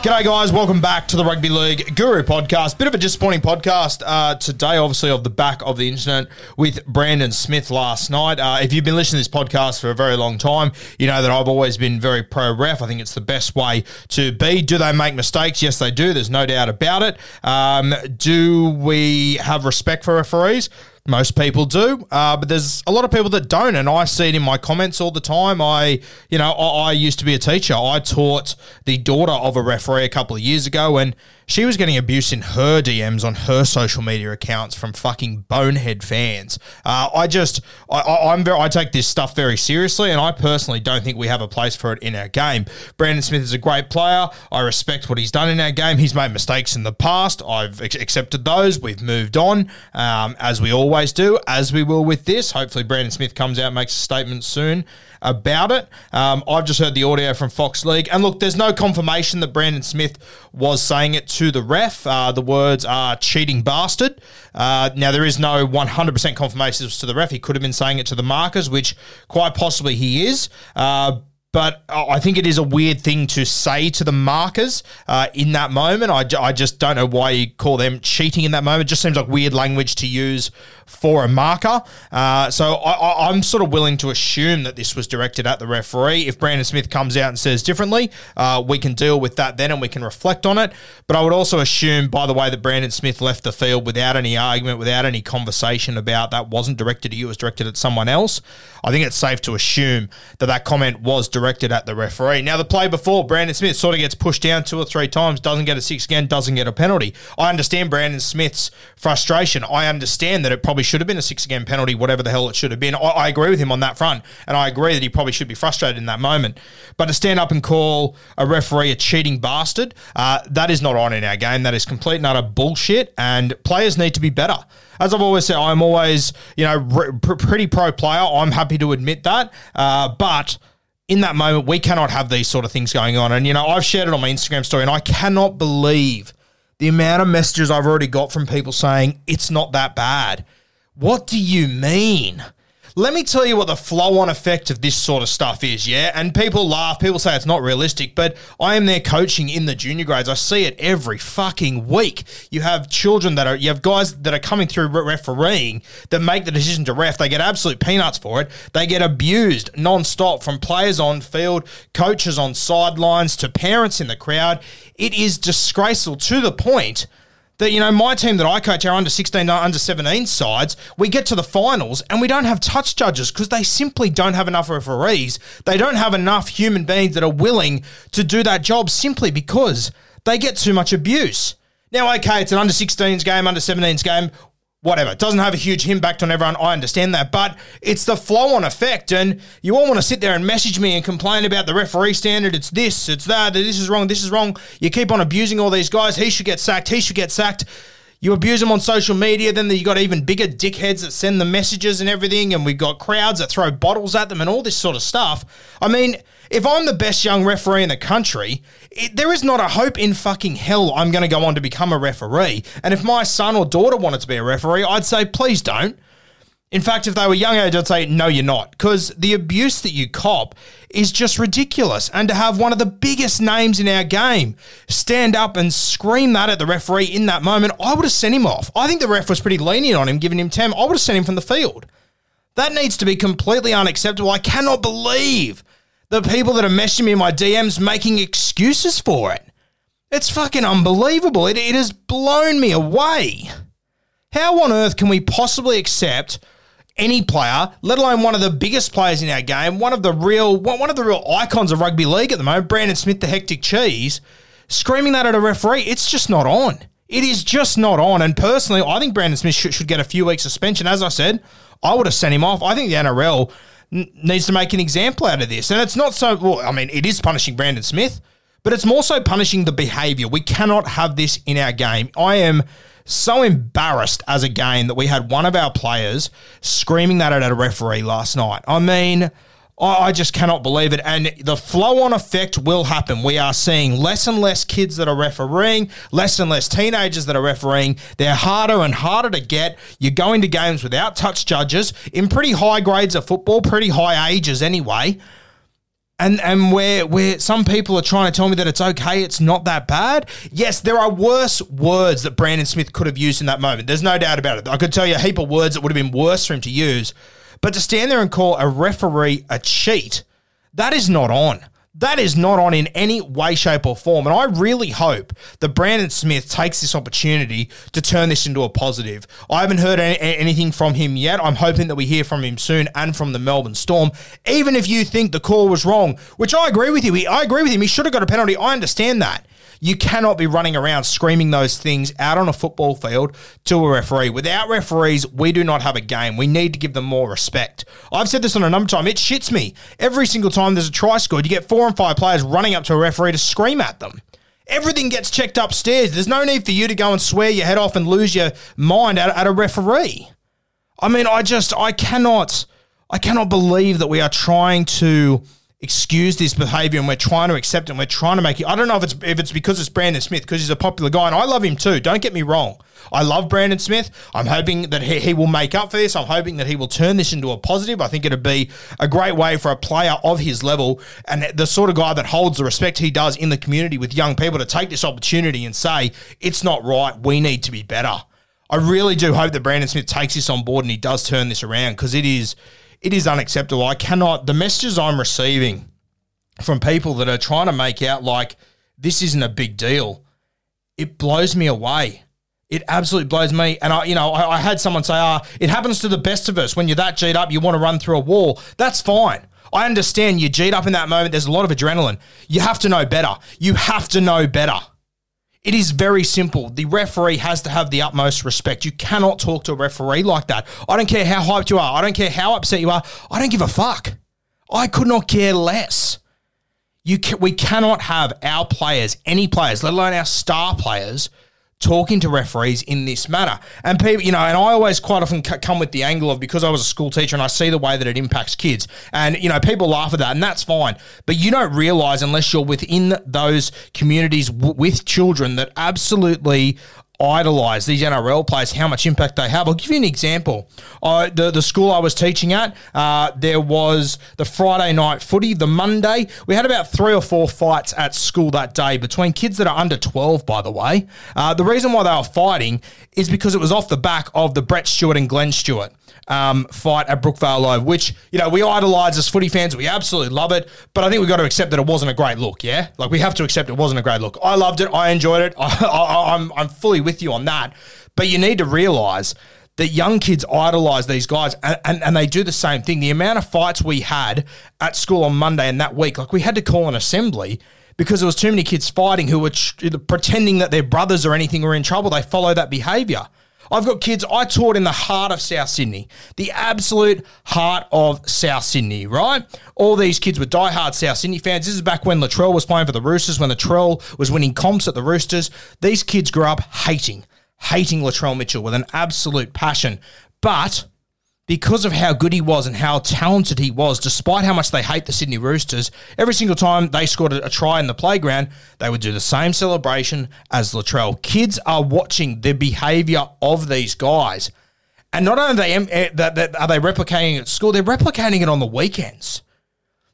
G'day guys, welcome back to the Rugby League Guru Podcast. Bit of a disappointing podcast today, obviously, off the back of the incident with Brandon Smith last night. If you've been listening to this podcast for a very long time, you know that I've always been very pro-ref. I think it's the best way to be. Do they make mistakes? Yes, they do. There's no doubt about it. Do we have respect for referees? Most people do, but there's a lot of people that don't, and I see it in my comments all the time. I used to be a teacher. I taught the daughter of a referee a couple of years ago, and she was getting abuse in her DMs on her social media accounts from fucking bonehead fans. I take this stuff very seriously, and I personally don't think we have a place for it in our game. Brandon Smith is a great player. I respect what he's done in our game. He's made mistakes in the past. I've accepted those. We've moved on, as we always do, as we will with this. Hopefully Brandon Smith comes out and makes a statement soon about it. I've just heard the audio from Fox League, and look, there's no confirmation that Brandon Smith was saying it to the ref. The words are "cheating bastard." Now, there is no 100% confirmation to the ref. He could have been saying it to the markers, which quite possibly he is, but I think it is a weird thing to say to the markers in that moment. I just don't know why you call them cheating in that moment. It just seems like weird language to use for a marker. So I'm sort of willing to assume that this was directed at the referee. If Brandon Smith comes out and says differently, we can deal with that then and we can reflect on it. But I would also assume, by the way, that Brandon Smith left the field without any argument, without any conversation about that wasn't directed at you, it was directed at someone else. I think it's safe to assume that that comment was directed at the referee. Now, the play before, Brandon Smith sort of gets pushed down 2 or 3 times, doesn't get a six again, doesn't get a penalty. I understand Brandon Smith's frustration. I understand that it probably should have been a 6 again penalty, whatever the hell it should have been. I agree with him on that front, and I agree that he probably should be frustrated in that moment. But to stand up and call a referee a cheating bastard, that is not on in our game. That is complete and utter bullshit, and players need to be better. As I've always said, I'm always, pretty pro player. I'm happy to admit that, but in that moment, we cannot have these sort of things going on. And, I've shared it on my Instagram story, and I cannot believe the amount of messages I've already got from people saying, it's not that bad. What do you mean? Let me tell you what the flow-on effect of this sort of stuff is, yeah? And people laugh, people say it's not realistic, but I am there coaching in the junior grades. I see it every fucking week. You have children you have guys that are coming through refereeing that make the decision to ref. They get absolute peanuts for it. They get abused non-stop from players on field, coaches on sidelines, to parents in the crowd. It is disgraceful to the point that, my team that I coach, our under 16, under 17 sides, we get to the finals and we don't have touch judges because they simply don't have enough referees. They don't have enough human beings that are willing to do that job simply because they get too much abuse. Now, okay, it's an under 16s game, under 17s game, whatever. It doesn't have a huge impact on everyone. I understand that, but it's the flow-on effect, and you all want to sit there and message me and complain about the referee standard. It's this, it's that, this is wrong, this is wrong. You keep on abusing all these guys. He should get sacked. You abuse them on social media, then you got even bigger dickheads that send the messages and everything, and we've got crowds that throw bottles at them and all this sort of stuff. I mean, if I'm the best young referee in the country, there is not a hope in fucking hell I'm going to go on to become a referee. And if my son or daughter wanted to be a referee, I'd say, please don't. In fact, if they were young age, I'd say, no, you're not. Because the abuse that you cop is just ridiculous. And to have one of the biggest names in our game stand up and scream that at the referee in that moment, I would have sent him off. I think the ref was pretty lenient on him, giving him 10. I would have sent him from the field. That needs to be completely unacceptable. I cannot believe the people that are messaging me in my DMs making excuses for it. It's fucking unbelievable. It has blown me away. How on earth can we possibly accept any player, let alone one of the biggest players in our game, one of the real icons of rugby league at the moment, Brandon Smith, the hectic cheese, screaming that at a referee? It's just not on. It is just not on. And personally, I think Brandon Smith should get a few weeks suspension. As I said, I would have sent him off. I think the NRL needs to make an example out of this. And it's not so, well, I mean, it is punishing Brandon Smith, but it's more so punishing the behaviour. We cannot have this in our game. I am so embarrassed as a game that we had one of our players screaming that at a referee last night. I mean, I just cannot believe it. And the flow-on effect will happen. We are seeing less and less kids that are refereeing, less and less teenagers that are refereeing. They're harder and harder to get. You go into games without touch judges in pretty high grades of football, pretty high ages anyway. And where some people are trying to tell me that it's okay, it's not that bad. Yes, there are worse words that Brandon Smith could have used in that moment. There's no doubt about it. I could tell you a heap of words that would have been worse for him to use. But to stand there and call a referee a cheat, that is not on. That is not on in any way, shape, or form. And I really hope that Brandon Smith takes this opportunity to turn this into a positive. I haven't heard anything from him yet. I'm hoping that we hear from him soon and from the Melbourne Storm. Even if you think the call was wrong, which I agree with you. I agree with him. He should have got a penalty. I understand that. You cannot be running around screaming those things out on a football field to a referee. Without referees, we do not have a game. We need to give them more respect. I've said this on a number of times. It shits me. Every single time there's a try scored, you get 4 and 5 players running up to a referee to scream at them. Everything gets checked upstairs. There's no need for you to go and swear your head off and lose your mind at a referee. I mean, I cannot believe that we are trying to excuse this behaviour and we're trying to accept it and we're trying to make it. I don't know if it's because it's Brandon Smith, because he's a popular guy and I love him too. Don't get me wrong. I love Brandon Smith. I'm hoping that he will make up for this. I'm hoping that he will turn this into a positive. I think it'd be a great way for a player of his level and the sort of guy that holds the respect he does in the community with young people to take this opportunity and say, it's not right. We need to be better. I really do hope that Brandon Smith takes this on board and he does turn this around, because it is unacceptable. The messages I'm receiving from people that are trying to make out like this isn't a big deal, it blows me away. It absolutely blows me. And I had someone say, it happens to the best of us. When you're that G'd up, you want to run through a wall. That's fine. I understand you're G'd up in that moment. There's a lot of adrenaline. You have to know better. It is very simple. The referee has to have the utmost respect. You cannot talk to a referee like that. I don't care how hyped you are. I don't care how upset you are. I don't give a fuck. I could not care less. We cannot have our players, any players, let alone our star players, talking to referees in this manner. And people, and I always quite often come with the angle of, because I was a school teacher and I see the way that it impacts kids. And, people laugh at that and that's fine. But you don't realize unless you're within those communities with children that absolutely idolize these NRL players, how much impact they have. I'll give you an example. The school I was teaching at, there was the Friday night footy, the Monday. We had about 3 or 4 fights at school that day between kids that are under 12, by the way. The reason why they were fighting is because it was off the back of the Brett Stewart and Glenn Stewart fight at Brookvale Live, which, we idolise as footy fans. We absolutely love it, but I think we've got to accept that it wasn't a great look, yeah? Like, we have to accept it wasn't a great look. I loved it. I enjoyed it. I'm fully with you on that, but you need to realise that young kids idolise these guys and they do the same thing. The amount of fights we had at school on Monday and that week, like, we had to call an assembly because there was too many kids fighting who were pretending that their brothers or anything were in trouble. They follow that behaviour. I've got kids, I taught in the heart of South Sydney, the absolute heart of South Sydney, right? All these kids were diehard South Sydney fans. This is back when Latrell was playing for the Roosters, when Latrell was winning comps at the Roosters. These kids grew up hating, hating Latrell Mitchell with an absolute passion. But because of how good he was and how talented he was, despite how much they hate the Sydney Roosters, every single time they scored a try in the playground, they would do the same celebration as Latrell. Kids are watching the behaviour of these guys. And not only are they replicating it at school, they're replicating it on the weekends.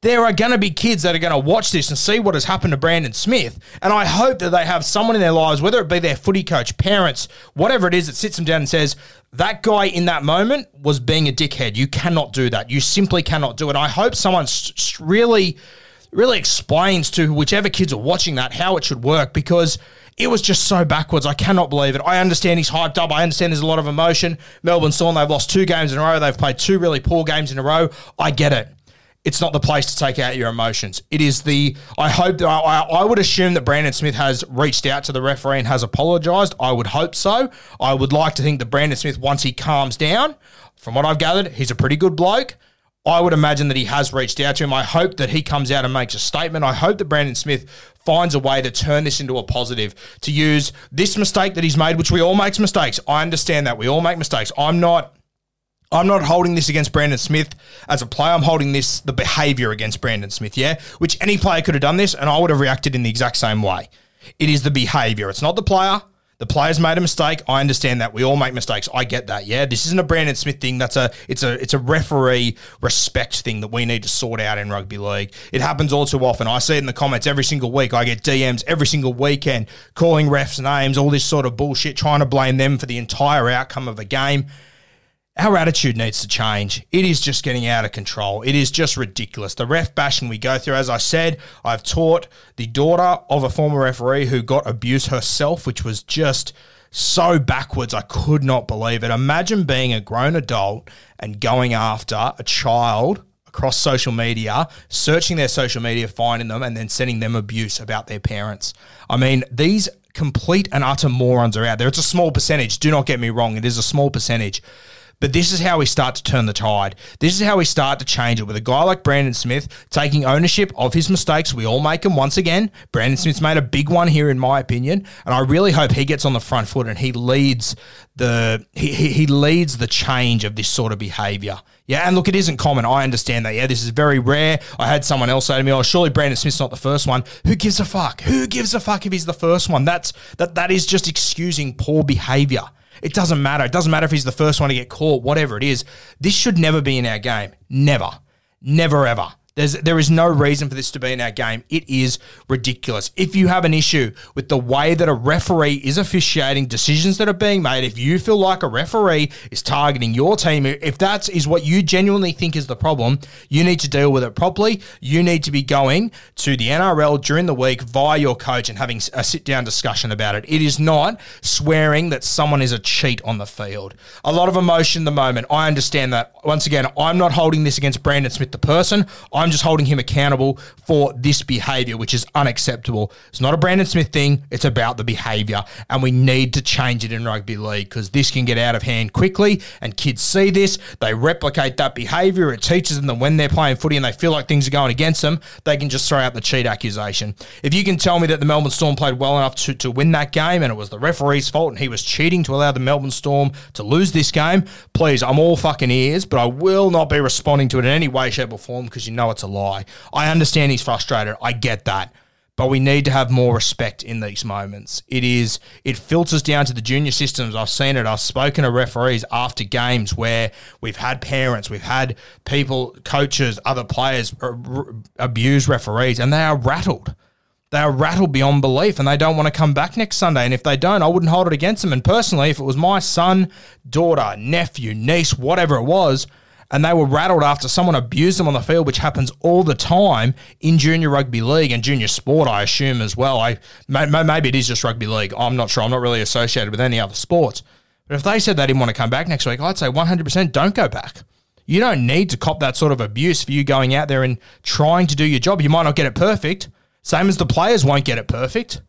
There are going to be kids that are going to watch this and see what has happened to Brandon Smith. And I hope that they have someone in their lives, whether it be their footy coach, parents, whatever it is, that sits them down and says, that guy in that moment was being a dickhead. You cannot do that. You simply cannot do it. I hope someone really explains to whichever kids are watching that how it should work, because it was just so backwards. I cannot believe it. I understand he's hyped up. I understand there's a lot of emotion. Melbourne Storm, they've lost 2 games in a row. They've played 2 really poor games in a row. I get it. It's not the place to take out your emotions. It is the, I hope, I would assume that Brandon Smith has reached out to the referee and has apologised. I would hope so. I would like to think that Brandon Smith, once he calms down, from what I've gathered, he's a pretty good bloke. I would imagine that he has reached out to him. I hope that he comes out and makes a statement. I hope that Brandon Smith finds a way to turn this into a positive, to use this mistake that he's made, which we all make mistakes. I understand that. We all make mistakes. I'm not holding this against Brandon Smith as a player. I'm holding this, the behaviour against Brandon Smith, yeah? Which any player could have done this, and I would have reacted in the exact same way. It is the behaviour. It's not the player. The player's made a mistake. I understand that. We all make mistakes. I get that, yeah? This isn't a Brandon Smith thing. It's a referee respect thing that we need to sort out in rugby league. It happens all too often. I see it in the comments every single week. I get DMs every single weekend calling refs names, all this sort of bullshit, trying to blame them for the entire outcome of a game. Our attitude needs to change. It is just getting out of control. It is just ridiculous. The ref bashing we go through, as I said, I've taught the daughter of a former referee who got abuse herself, which was just so backwards. I could not believe it. Imagine being a grown adult and going after a child across social media, searching their social media, finding them, and then sending them abuse about their parents. I mean, these complete and utter morons are out there. It's a small percentage. Do not get me wrong. It is a small percentage. But this is how we start to turn the tide. This is how we start to change it, with a guy like Brandon Smith taking ownership of his mistakes. We all make them once again. Brandon Smith's made a big one here, in my opinion, and I really hope he gets on the front foot and he leads the he leads the change of this sort of behaviour. Yeah, and look, it isn't common. I understand that. Yeah, this is very rare. I had someone else say to me, oh, surely Brandon Smith's not the first one. Who gives a fuck? Who gives a fuck if he's the first one? That is just excusing poor behaviour. It doesn't matter. It doesn't matter if he's the first one to get caught, whatever it is. This should never be in our game. Never. Never, ever. There is no reason for this to be in our game. It is ridiculous. If you have an issue with the way that a referee is officiating decisions that are being made, if you feel like a referee is targeting your team, if that is what you genuinely think is the problem, you need to deal with it properly. You need to be going to the NRL during the week via your coach and having a sit-down discussion about it. It is not swearing that someone is a cheat on the field. A lot of emotion at the moment. I understand that. Once again, I'm not holding this against Brandon Smith, the person. I'm just holding him accountable for this behaviour, which is unacceptable. It's not a Brandon Smith thing. It's about the behaviour, and we need to change it in rugby league, because this can get out of hand quickly, and kids see this. They replicate that behaviour. It teaches them that when they're playing footy and they feel like things are going against them, they can just throw out the cheat accusation. If you can tell me that the Melbourne Storm played well enough to win that game and it was the referee's fault and he was cheating to allow the Melbourne Storm to lose this game, please, I'm all fucking ears, but I will not be responding to it in any way, shape or form, because you know it's a lie. I understand he's frustrated. I get that. But we need to have more respect in these moments. It filters down to the junior systems. I've seen it. I've spoken to referees after games where we've had parents, we've had people, coaches, other players abuse referees, and they are rattled. They are rattled beyond belief, and they don't want to come back next Sunday. And if they don't, I wouldn't hold it against them. And personally, if it was my son, daughter, nephew, niece, whatever it was, and they were rattled after someone abused them on the field, which happens all the time in junior rugby league and junior sport, I assume, as well. Maybe it is just rugby league. I'm not sure. I'm not really associated with any other sports. But if they said they didn't want to come back next week, I'd say 100% don't go back. You don't need to cop that sort of abuse for you going out there and trying to do your job. You might not get it perfect, same as the players won't get it perfect.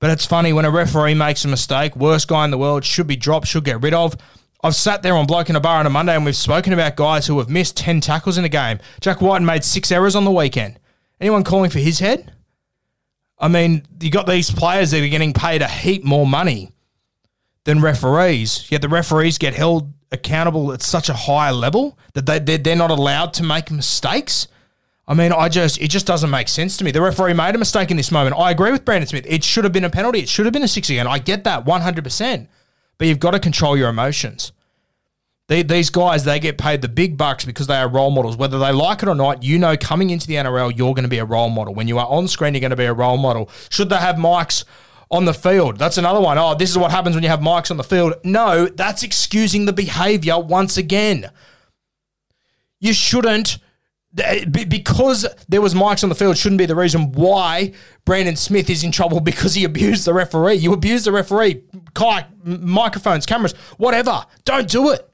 But it's funny, when a referee makes a mistake, worst guy in the world, should be dropped, should get rid of. I've sat there on Bloke in a Bar on a Monday and we've spoken about guys who have missed 10 tackles in a game. Jack White made 6 errors on the weekend. Anyone calling for his head? I mean, you got these players that are getting paid a heap more money than referees. Yet the referees get held accountable at such a high level that they're not allowed to make mistakes. I mean, it just doesn't make sense to me. The referee made a mistake in this moment. I agree with Brandon Smith. It should have been a penalty. It should have been a 6 again. I get that 100%. But you've got to control your emotions. These guys, they get paid the big bucks because they are role models. Whether they like it or not, you know coming into the NRL, you're going to be a role model. When you are on screen, you're going to be a role model. Should they have mics on the field? That's another one. Oh, this is what happens when you have mics on the field. No, that's excusing the behaviour once again. You shouldn't, because there was mics on the field, shouldn't be the reason why Brandon Smith is in trouble because he abused the referee. You abused the referee, microphones, cameras, whatever. Don't do it.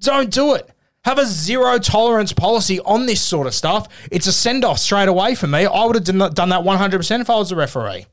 Don't do it. Have a zero tolerance policy on this sort of stuff. It's a send-off straight away for me. I would have done that 100% if I was a referee.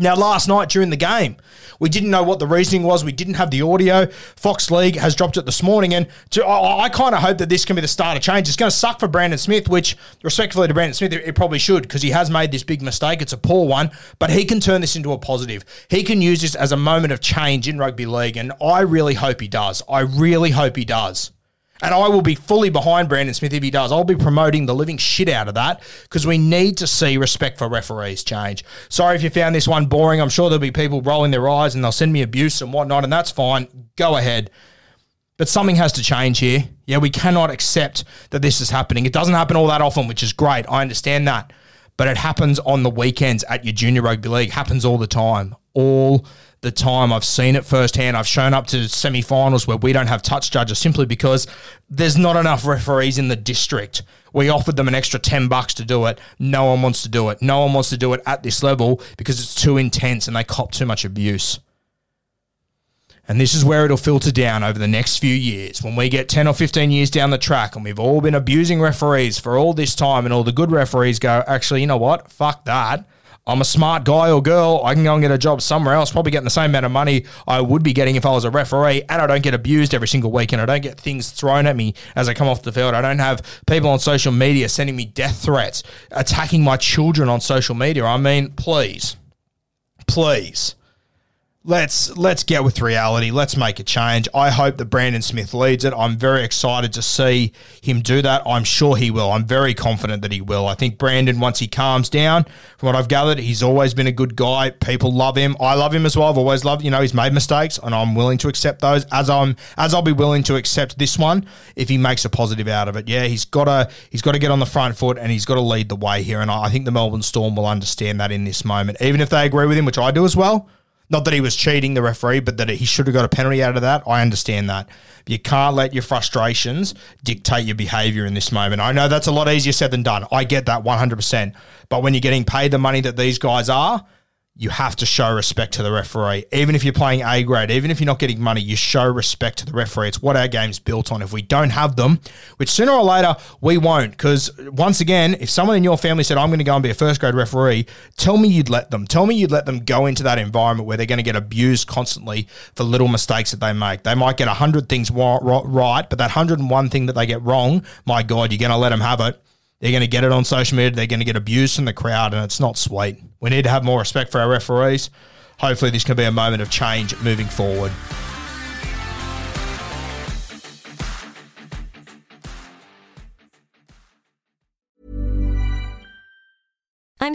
Now, last night during the game, we didn't know what the reasoning was. We didn't have the audio. Fox League has dropped it this morning. And I kind of hope that this can be the start of change. It's going to suck for Brandon Smith, which, respectfully to Brandon Smith, it probably should because he has made this big mistake. It's a poor one, but he can turn this into a positive. He can use this as a moment of change in rugby league, and I really hope he does. I really hope he does. And I will be fully behind Brandon Smith if he does. I'll be promoting the living shit out of that because we need to see respect for referees change. Sorry if you found this one boring. I'm sure there'll be people rolling their eyes and they'll send me abuse and whatnot, and that's fine. Go ahead. But something has to change here. Yeah, we cannot accept that this is happening. It doesn't happen all that often, which is great. I understand that. But it happens on the weekends at your junior rugby league. It happens all the time. I've seen it firsthand. I've shown up to semi-finals where we don't have touch judges simply because there's not enough referees in the district. We offered them an extra $10 to do it. No one wants to do it. No one wants to do it at this level because it's too intense and they cop too much abuse. And this is where it'll filter down over the next few years. When we get 10 or 15 years down the track and we've all been abusing referees for all this time and all the good referees go, actually, you know what? Fuck that. I'm a smart guy or girl. I can go and get a job somewhere else, probably getting the same amount of money I would be getting if I was a referee, and I don't get abused every single week, and I don't get things thrown at me as I come off the field. I don't have people on social media sending me death threats, attacking my children on social media. I mean, please. Let's get with reality. Let's make a change. I hope that Brandon Smith leads it. I'm very excited to see him do that. I'm sure he will. I'm very confident that he will. I think Brandon, once he calms down, from what I've gathered, he's always been a good guy. People love him. I love him as well. I've always loved, he's made mistakes, and I'm willing to accept those as I'll be willing to accept this one if he makes a positive out of it. Yeah, he's got to get on the front foot and he's got to lead the way here, and I think the Melbourne Storm will understand that in this moment. Even if they agree with him, which I do as well. Not that he was cheating the referee, but that he should have got a penalty out of that. I understand that. But you can't let your frustrations dictate your behaviour in this moment. I know that's a lot easier said than done. I get that 100%. But when you're getting paid the money that these guys are, you have to show respect to the referee. Even if you're playing A grade, even if you're not getting money, you show respect to the referee. It's what our game's built on. If we don't have them, which sooner or later we won't, because once again, if someone in your family said, I'm going to go and be a first grade referee, tell me you'd let them. Tell me you'd let them go into that environment where they're going to get abused constantly for little mistakes that they make. They might get 100 things right, but that 101 thing that they get wrong, my God, you're going to let them have it. They're going to get it on social media. They're going to get abused from the crowd, and it's not sweet. We need to have more respect for our referees. Hopefully this can be a moment of change moving forward. I'm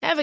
Ever